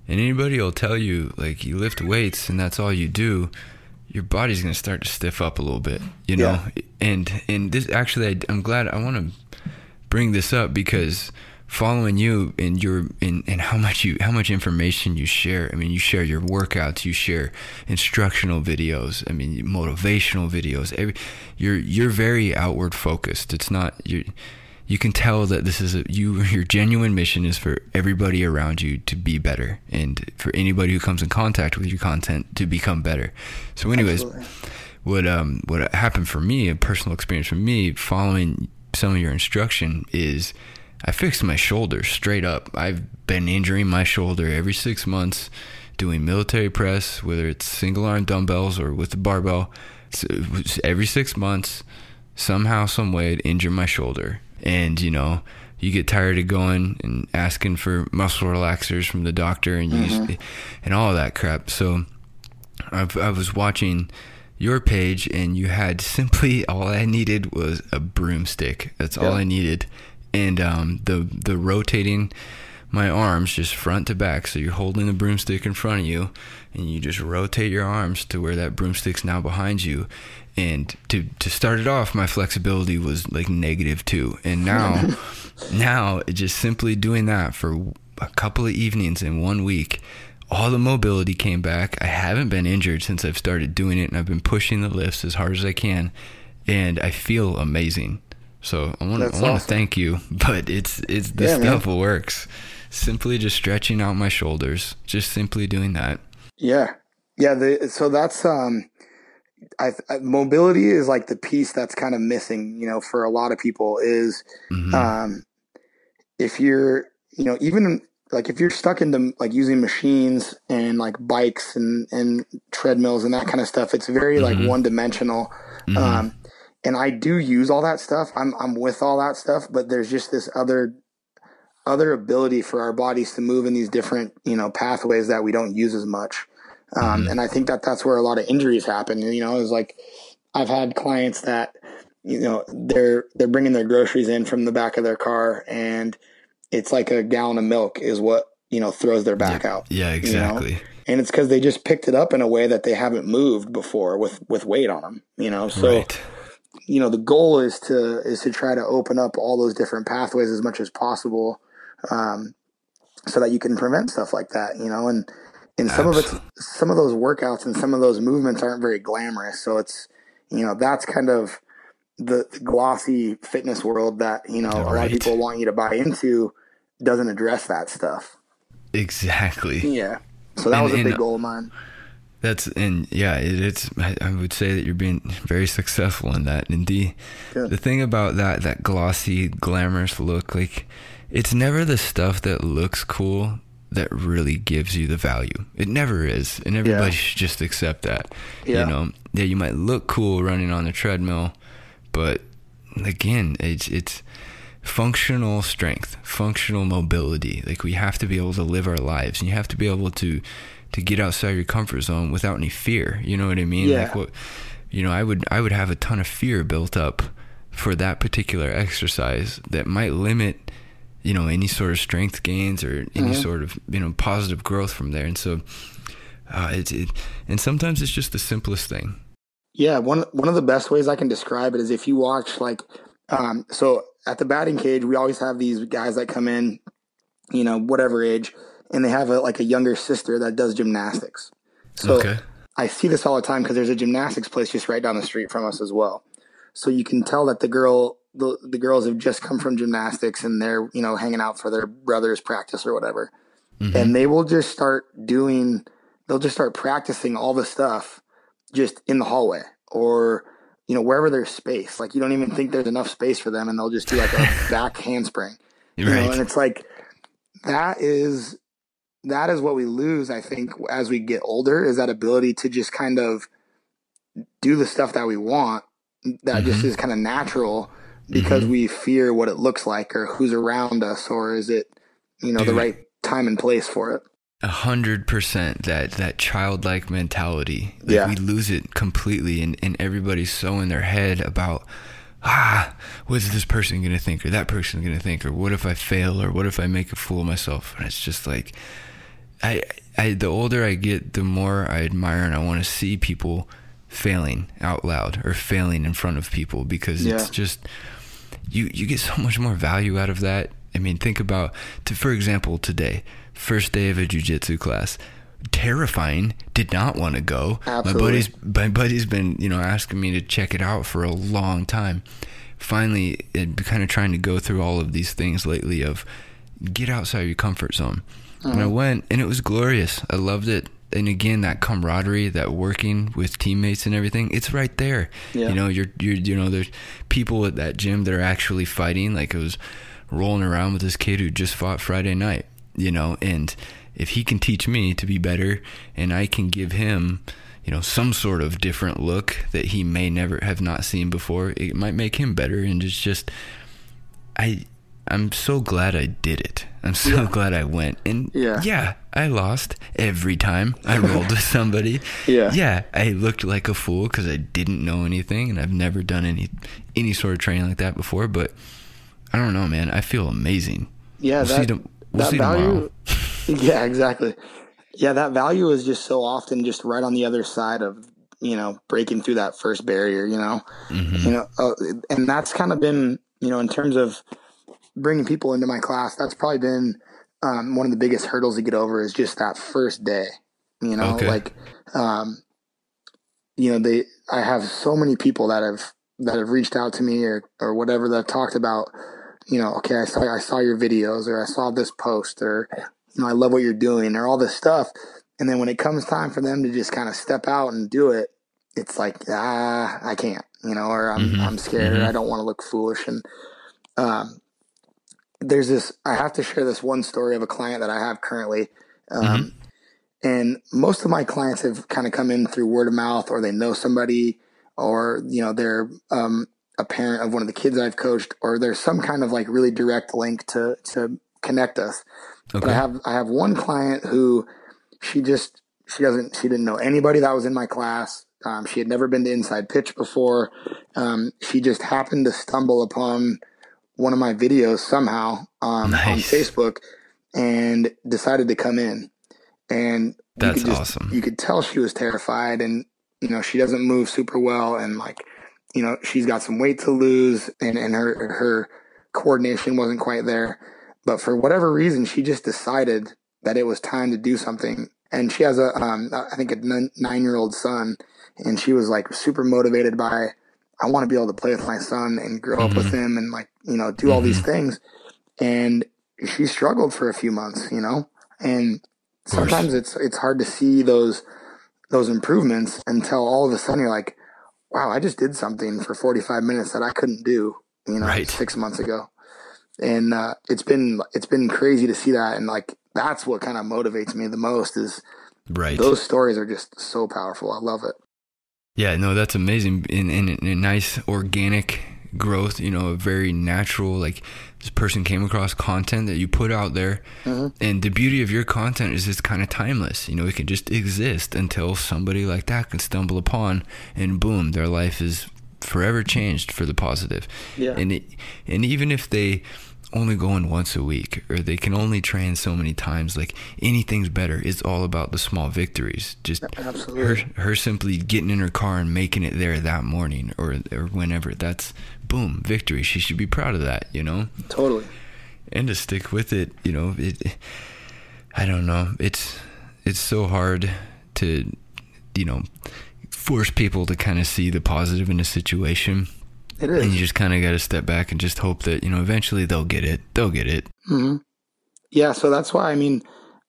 and anybody will tell you, like, you lift weights and that's all you do, your body's going to start to stiff up a little bit, Yeah. And this actually, I'm glad, I want to bring this up, because following you and how much information you share. I mean, you share your workouts, you share instructional videos, I mean, motivational videos. You're very outward focused. It's not, you can tell that this is your genuine mission is for everybody around you to be better, and for anybody who comes in contact with your content to become better. So anyways, absolutely. What happened for me, a personal experience for me following some of your instruction, is I fixed my shoulder straight up. I've been injuring my shoulder every 6 months doing military press, whether it's single arm dumbbells or with the barbell. So every 6 months, somehow, some way, I'd injure my shoulder. And, you get tired of going and asking for muscle relaxers from the doctor and and all that crap. So I was watching your page, and you had simply, all I needed was a broomstick. That's all I needed. And the rotating my arms just front to back. So you're holding the broomstick in front of you, and you just rotate your arms to where that broomstick's now behind you. And to start it off, my flexibility was like -2. And now just simply doing that for a couple of evenings in 1 week, all the mobility came back. I haven't been injured since I've started doing it, and I've been pushing the lifts as hard as I can, and I feel amazing. So I want to thank you, but it's this stuff works. Simply just stretching out my shoulders, just simply doing that. Yeah. Yeah. So that's, mobility is like the piece that's kind of missing, for a lot of people, is, if you're, even like if you're stuck into like using machines and like bikes and treadmills and that kind of stuff, it's very like one dimensional. And I do use all that stuff. I'm with all that stuff, but there's just this other ability for our bodies to move in these different, pathways that we don't use as much. And I think that's where a lot of injuries happen. It's like, I've had clients that, they're bringing their groceries in from the back of their car, and it's like a gallon of milk is what, throws their back out. Yeah, exactly. And it's 'cause they just picked it up in a way that they haven't moved before with weight on them, so, right. The goal is to try to open up all those different pathways as much as possible, so that you can prevent stuff like that, And some of those workouts and some of those movements aren't very glamorous. So it's, you know, that's kind of the glossy fitness world that, you know, a lot of people want you to buy into doesn't address that stuff. Exactly. Yeah. So that was a big goal of mine. I would say that you're being very successful in that. And the thing about that glossy, glamorous look, like, it's never the stuff that looks cool that really gives you the value. It never is. And everybody should just accept that. Yeah. You know, yeah, you might look cool running on the treadmill, but again, it's functional strength, functional mobility. Like, we have to be able to live our lives, and you have to be able to get outside your comfort zone without any fear. You know what I mean? Yeah. Like, what, you know, I would have a ton of fear built up for that particular exercise that might limit, you know, any sort of strength gains or any sort of, you know, positive growth from there. And so and sometimes it's just the simplest thing. Yeah. One of the best ways I can describe it is if you watch, like, so at the batting cage, we always have these guys that come in, you know, whatever age, and they have a younger sister that does gymnastics. So okay. I see this all the time because there's a gymnastics place just right down the street from us as well. So you can tell that the girls have just come from gymnastics and they're, you know, hanging out for their brother's practice or whatever. Mm-hmm. And they will just start practicing all the stuff just in the hallway or, you know, wherever there's space. Like, you don't even think there's enough space for them, and they'll just do like a back handspring. You know, and it's like, that is what we lose, I think, as we get older, is that ability to just kind of do the stuff that we want that just is kind of natural because we fear what it looks like or who's around us or is it, you know, the right time and place for it. 100% that childlike mentality. Like, we lose it completely, and everybody's so in their head about, what's this person going to think or that person's going to think, or what if I fail or what if I make a fool of myself? And it's just like, the older I get, the more I admire and I want to see people failing out loud or failing in front of people, because it's just, you get so much more value out of that. I mean, think about, for example, today, first day of a jiu-jitsu class, terrifying, did not want to go. Absolutely. My buddy's been, you know, asking me to check it out for a long time. Finally, kind of trying to go through all of these things lately of get outside your comfort zone. And I went, and it was glorious. I loved it. And again, that camaraderie, that working with teammates and everything, it's right there. Yeah. You know, you know, there's people at that gym that are actually fighting. Like, I was rolling around with this kid who just fought Friday night, you know, and if he can teach me to be better and I can give him, you know, some sort of different look that he may never have not seen before, it might make him better. And it's just, I'm so glad I did it. I'm so glad I went. And I lost every time I rolled with somebody. Yeah, I looked like a fool because I didn't know anything, and I've never done any sort of training like that before. But I don't know, man. I feel amazing. Yeah, we'll see value. Tomorrow. Yeah, exactly. Yeah, that value is just so often just right on the other side of, you know, breaking through that first barrier. You know, you know, and that's kind of been, you know, in terms of bringing people into my class, that's probably been one of the biggest hurdles to get over, is just that first day, you know, like, you know, I have so many people that have reached out to me or whatever, that talked about, you know, okay, I saw your videos, or I saw this post, or, you know, I love what you're doing, or all this stuff. And then when it comes time for them to just kind of step out and do it, it's like, I can't, you know, or I'm scared, or I don't want to look foolish. And, I have to share this one story of a client that I have currently. And most of my clients have kind of come in through word of mouth, or they know somebody, or, you know, they're a parent of one of the kids I've coached, or there's some kind of like really direct link to connect us. Okay. But I have one client who she didn't know anybody that was in my class. She had never been to Inside Pitch before. She just happened to stumble upon one of my videos somehow on Facebook, and decided to come in. And that's awesome. You could tell she was terrified, and, you know, she doesn't move super well. And, like, you know, she's got some weight to lose, and her coordination wasn't quite there, but for whatever reason, she just decided that it was time to do something. And she has I think a 9-year-old son, and she was like super motivated by, I want to be able to play with my son and grow up with him and like, you know, do all these things. And she struggled for a few months, you know, and sometimes it's hard to see those improvements until all of a sudden you're like, wow, I just did something for 45 minutes that I couldn't do, you know, 6 months ago. And, it's been crazy to see that. And like, that's what kind of motivates me the most is those stories are just so powerful. I love it. Yeah, no, that's amazing. And nice organic growth, you know, a very natural, like this person came across content that you put out there. And the beauty of your content is it's kind of timeless. You know, it can just exist until somebody like that can stumble upon and boom, their life is forever changed for the positive. Yeah. And even if they only going once a week or they can only train so many times, like anything's better. It's all about the small victories. Just her simply getting in her car and making it there that morning or whenever, that's boom, victory. She should be proud of that, you know? Totally. And to stick with it, you know, I don't know. It's so hard to, you know, force people to kind of see the positive in a situation. It is. And you just kind of got to step back and just hope that, you know, eventually they'll get it. They'll get it. Mm-hmm. Yeah. So that's why, I mean,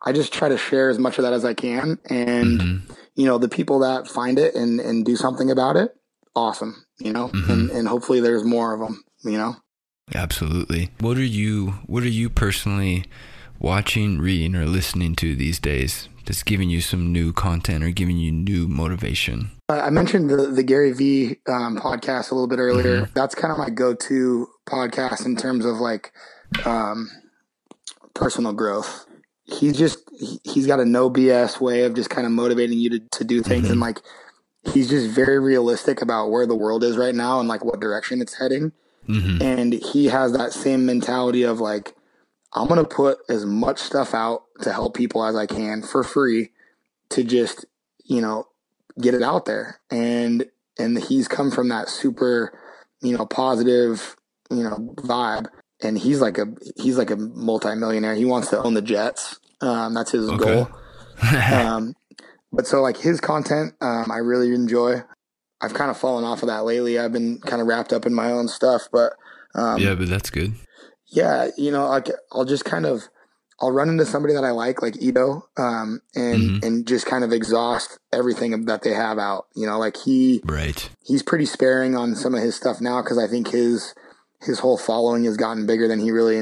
I just try to share as much of that as I can. And, you know, the people that find it and do something about it, awesome, you know, and hopefully there's more of them, you know? Absolutely. What are you personally watching, reading, or listening to these days that's giving you some new content or giving you new motivation? I mentioned the Gary V podcast a little bit earlier. That's kind of my go-to podcast in terms of like personal growth. He's got a no BS way of just kind of motivating you to do things. And like, he's just very realistic about where the world is right now and like what direction it's heading. And he has that same mentality of like, I'm going to put as much stuff out to help people as I can for free to just, you know, get it out there. And he's come from that super, you know, positive, you know, vibe. And he's like a multimillionaire. He wants to own the Jets. That's his goal. But so like his content, I really enjoy. I've kind of fallen off of that lately. I've been kind of wrapped up in my own stuff, but, yeah, but that's good. Yeah, you know, I'll just kind of, I'll run into somebody that I like Ido, and just kind of exhaust everything that they have out. You know, like he's pretty sparing on some of his stuff now because I think his whole following has gotten bigger than he really,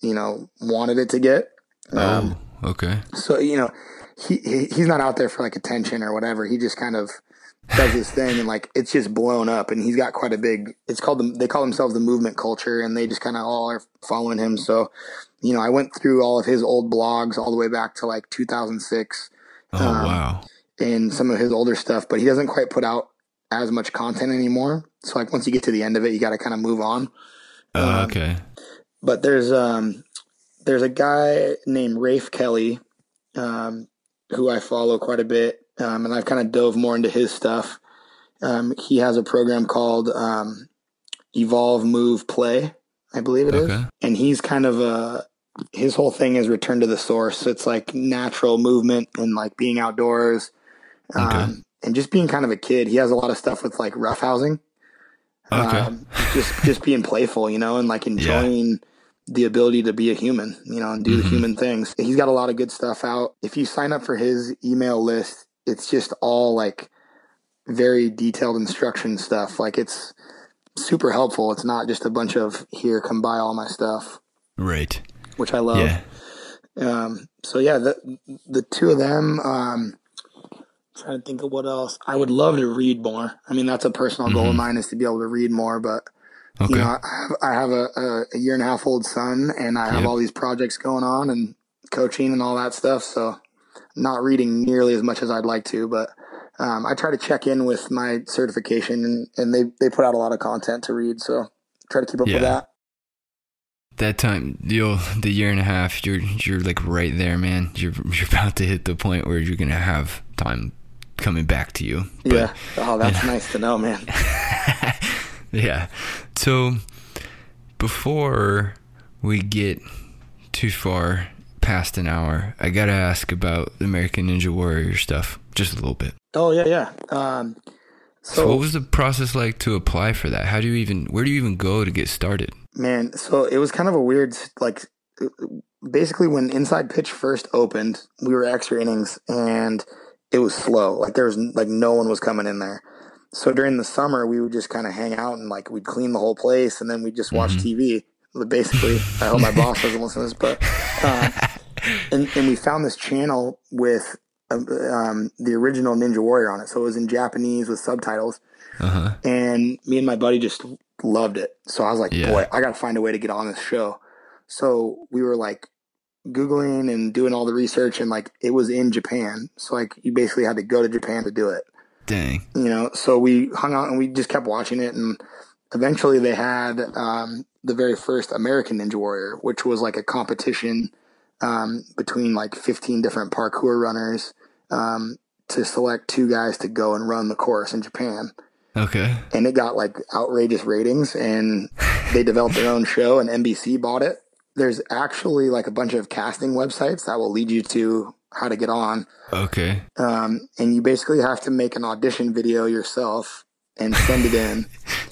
you know, wanted it to get. Okay. So, you know, he's not out there for like attention or whatever. He just kind of does his thing and like it's just blown up, and he's got quite a big, it's called they call themselves the movement culture, and they just kind of all are following him. So, you know, I went through all of his old blogs all the way back to like 2006 and some of his older stuff, but he doesn't quite put out as much content anymore. So like once you get to the end of it, you got to kind of move on. Okay. But there's a guy named Rafe Kelly, who I follow quite a bit. And I've kind of dove more into his stuff. He has a program called Evolve, Move, Play, I believe it is. And he's kind of his whole thing is return to the source. It's like natural movement and like being outdoors and just being kind of a kid. He has a lot of stuff with like roughhousing, just being playful, you know, and like enjoying the ability to be a human, you know, and do the human things. He's got a lot of good stuff out. If you sign up for his email list, it's just all like very detailed instruction stuff. Like it's super helpful. It's not just a bunch of here, come buy all my stuff. Right. Which I love. Yeah. So yeah, the two of them, I'm trying to think of what else. I would love to read more. I mean, that's a personal goal of mine is to be able to read more, but you know, I have a 1.5 year old son, and I have all these projects going on and coaching and all that stuff. So not reading nearly as much as I'd like to, but I try to check in with my certification, and they put out a lot of content to read, so try to keep up with that. That time, the 1.5 years, you're like right there, man. You're about to hit the point where you're gonna have time coming back to you. But, yeah. Oh, that's nice to know, man. Yeah. So before we get too far past an hour, I got to ask about the American Ninja Warrior stuff just a little bit. Oh, yeah. So what was the process like to apply for that? How do you even, where do you even go to get started? Man, so it was kind of a weird, like, basically when Inside Pitch first opened, we were extra innings and it was slow. Like there was like no one was coming in there. So during the summer, we would just kind of hang out and like we'd clean the whole place and then we'd just watch TV. Basically, I hope my boss doesn't listen to this, but and we found this channel with the original Ninja Warrior on it. So it was in Japanese with subtitles, and me and my buddy just loved it. So I was like, boy, I got to find a way to get on this show. So we were like Googling and doing all the research, and like it was in Japan. So like you basically had to go to Japan to do it. Dang. You know, so we hung out and we just kept watching it, and eventually they had the very first American Ninja Warrior, which was like a competition between like 15 different parkour runners to select two guys to go and run the course in Japan. Okay. And it got like outrageous ratings, and they developed their own show, and NBC bought it. There's actually like a bunch of casting websites that will lead you to how to get on. Okay. And you basically have to make an audition video yourself and send it in.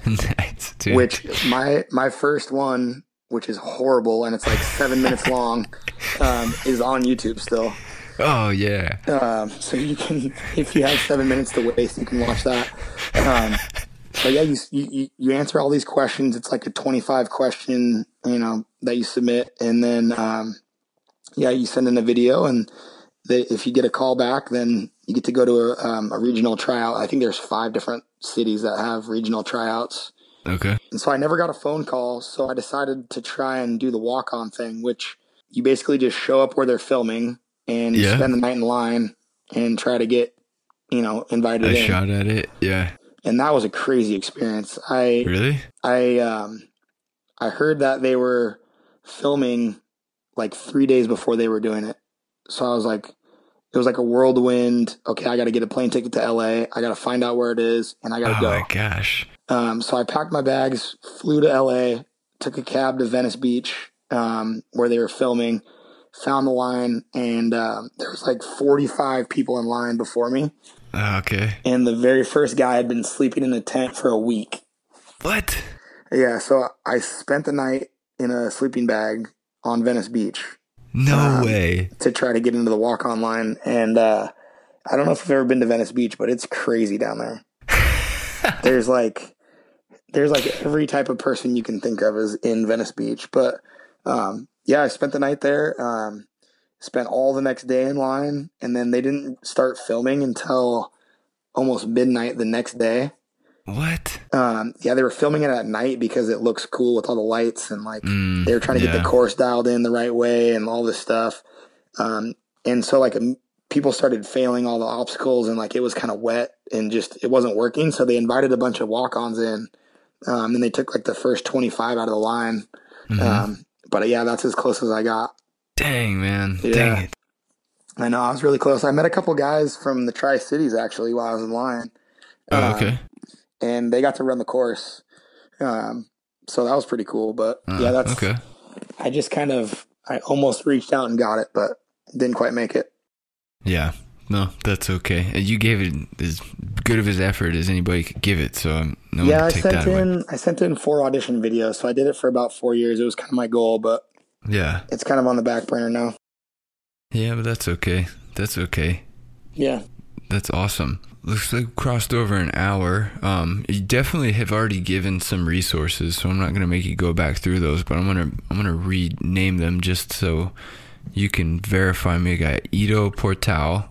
Nice, dude. Which my first one, which is horrible, and it's like 7 minutes long, is on YouTube still. Oh yeah. So you can, if you have 7 minutes to waste, you can watch that. But yeah, you answer all these questions. It's like a 25 question, you know, that you submit, and then you send in a video, and if you get a call back, then you get to go to a regional tryout. I think there's 5 different cities that have regional tryouts. Okay. And so I never got a phone call, so I decided to try and do the walk-on thing, which you basically just show up where they're filming and spend the night in line and try to get, you know, invited in. I shot at it, yeah. And that was a crazy experience. I heard that they were filming like 3 days before they were doing it. So I was like, it was like a whirlwind. Okay, I got to get a plane ticket to LA. I got to find out where it is, and I got to go. Oh my gosh! So I packed my bags, flew to LA, took a cab to Venice Beach, where they were filming, found the line, and there was like 45 people in line before me. Okay. And the very first guy had been sleeping in a tent for a week. What? Yeah. So I spent the night in a sleeping bag on Venice Beach. No way. To try to get into the walk online. And I don't know if you've ever been to Venice Beach, but it's crazy down there. there's like every type of person you can think of is in Venice Beach. But I spent the night there, spent all the next day in line, and then they didn't start filming until almost midnight the next day. What? They were filming it at night because it looks cool with all the lights, and like they were trying to get the course dialed in the right way and all this stuff. And so like people started failing all the obstacles, and like it was kind of wet and just it wasn't working. So they invited a bunch of walk-ons in, and they took like the first 25 out of the line. Mm-hmm. But yeah, that's as close as I got. Dang, man. Yeah. Dang it. I know. I was really close. I met a couple guys from the Tri-Cities actually while I was in line. Okay. And they got to run the course. So that was pretty cool. But that's okay. I just I almost reached out and got it, but didn't quite make it. Yeah. No, that's okay. You gave it as good of his effort as anybody could give it. So I'm no one to take that away. I sent in 4 audition videos. So I did it for about 4 years. It was kind of my goal, but it's kind of on the back burner now. Yeah, but that's okay. That's okay. Yeah. That's awesome. Looks like we crossed over an hour. You definitely have already given some resources, so I'm not going to make you go back through those, but I'm going to rename them just so you can verify me. I got Ido Portal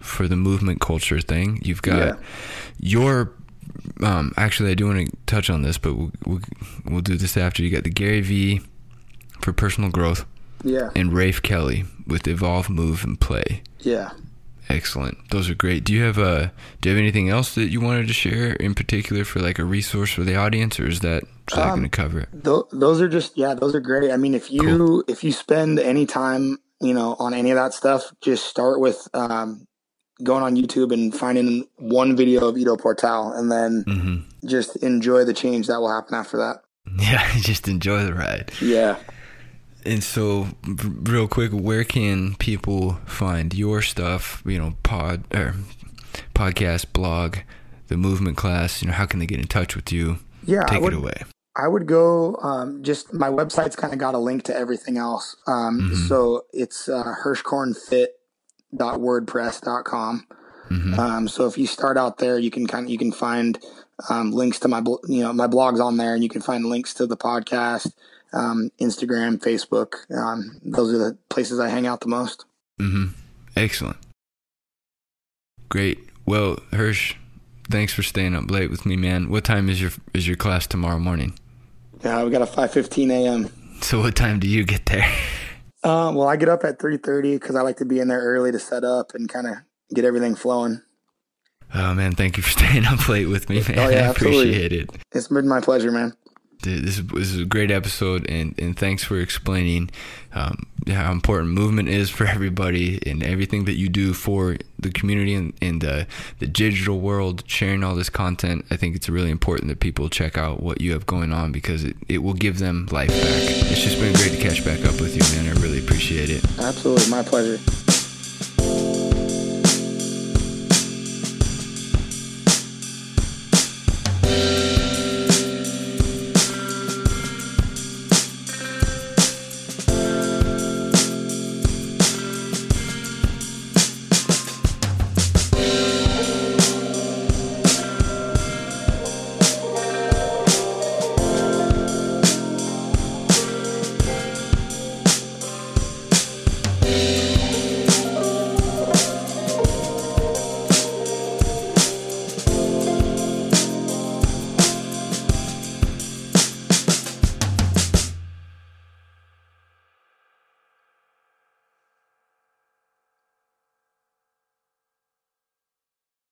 for the movement culture thing. You've got your actually I do want to touch on this, but we'll do this after. You got the Gary V for personal growth. Yeah. And Rafe Kelly with Evolve, Move and Play. Yeah. Excellent. Those are great. Do you have anything else that you wanted to share in particular for like a resource for the audience, or is that going to cover it? Those are just, those are great. I mean, if you spend any time, you know, on any of that stuff, just start with, going on YouTube and finding one video of Ido Portal, and then just enjoy the change that will happen after that. Yeah. Just enjoy the ride. Yeah. And so, real quick, where can people find your stuff? You know, podcast, blog, the movement class. You know, how can they get in touch with you? Yeah, take it away. I would go. Just my website's kind of got a link to everything else. So it's hirschkornfit.wordpress.com. Mm-hmm. So if you start out there, you can find links to my blog's on there, and you can find links to the podcast, Instagram, Facebook. Those are the places I hang out the most. Mm-hmm. Excellent. Great. Well, Hirsch, thanks for staying up late with me, man. What time is your class tomorrow morning? Yeah, we got a 5:15 a.m. So what time do you get there? Well, I get up at 3:30 because I like to be in there early to set up and kind of get everything flowing. Oh, man, thank you for staying up late with me, man. Oh, yeah, absolutely. I appreciate it. It's been my pleasure, man. Dude, this is a great episode, and thanks for explaining how important movement is for everybody and everything that you do for the community and the digital world, sharing all this content. I think it's really important that people check out what you have going on because it will give them life back. It's just been great to catch back up with you, man. I really appreciate it. Absolutely. My pleasure.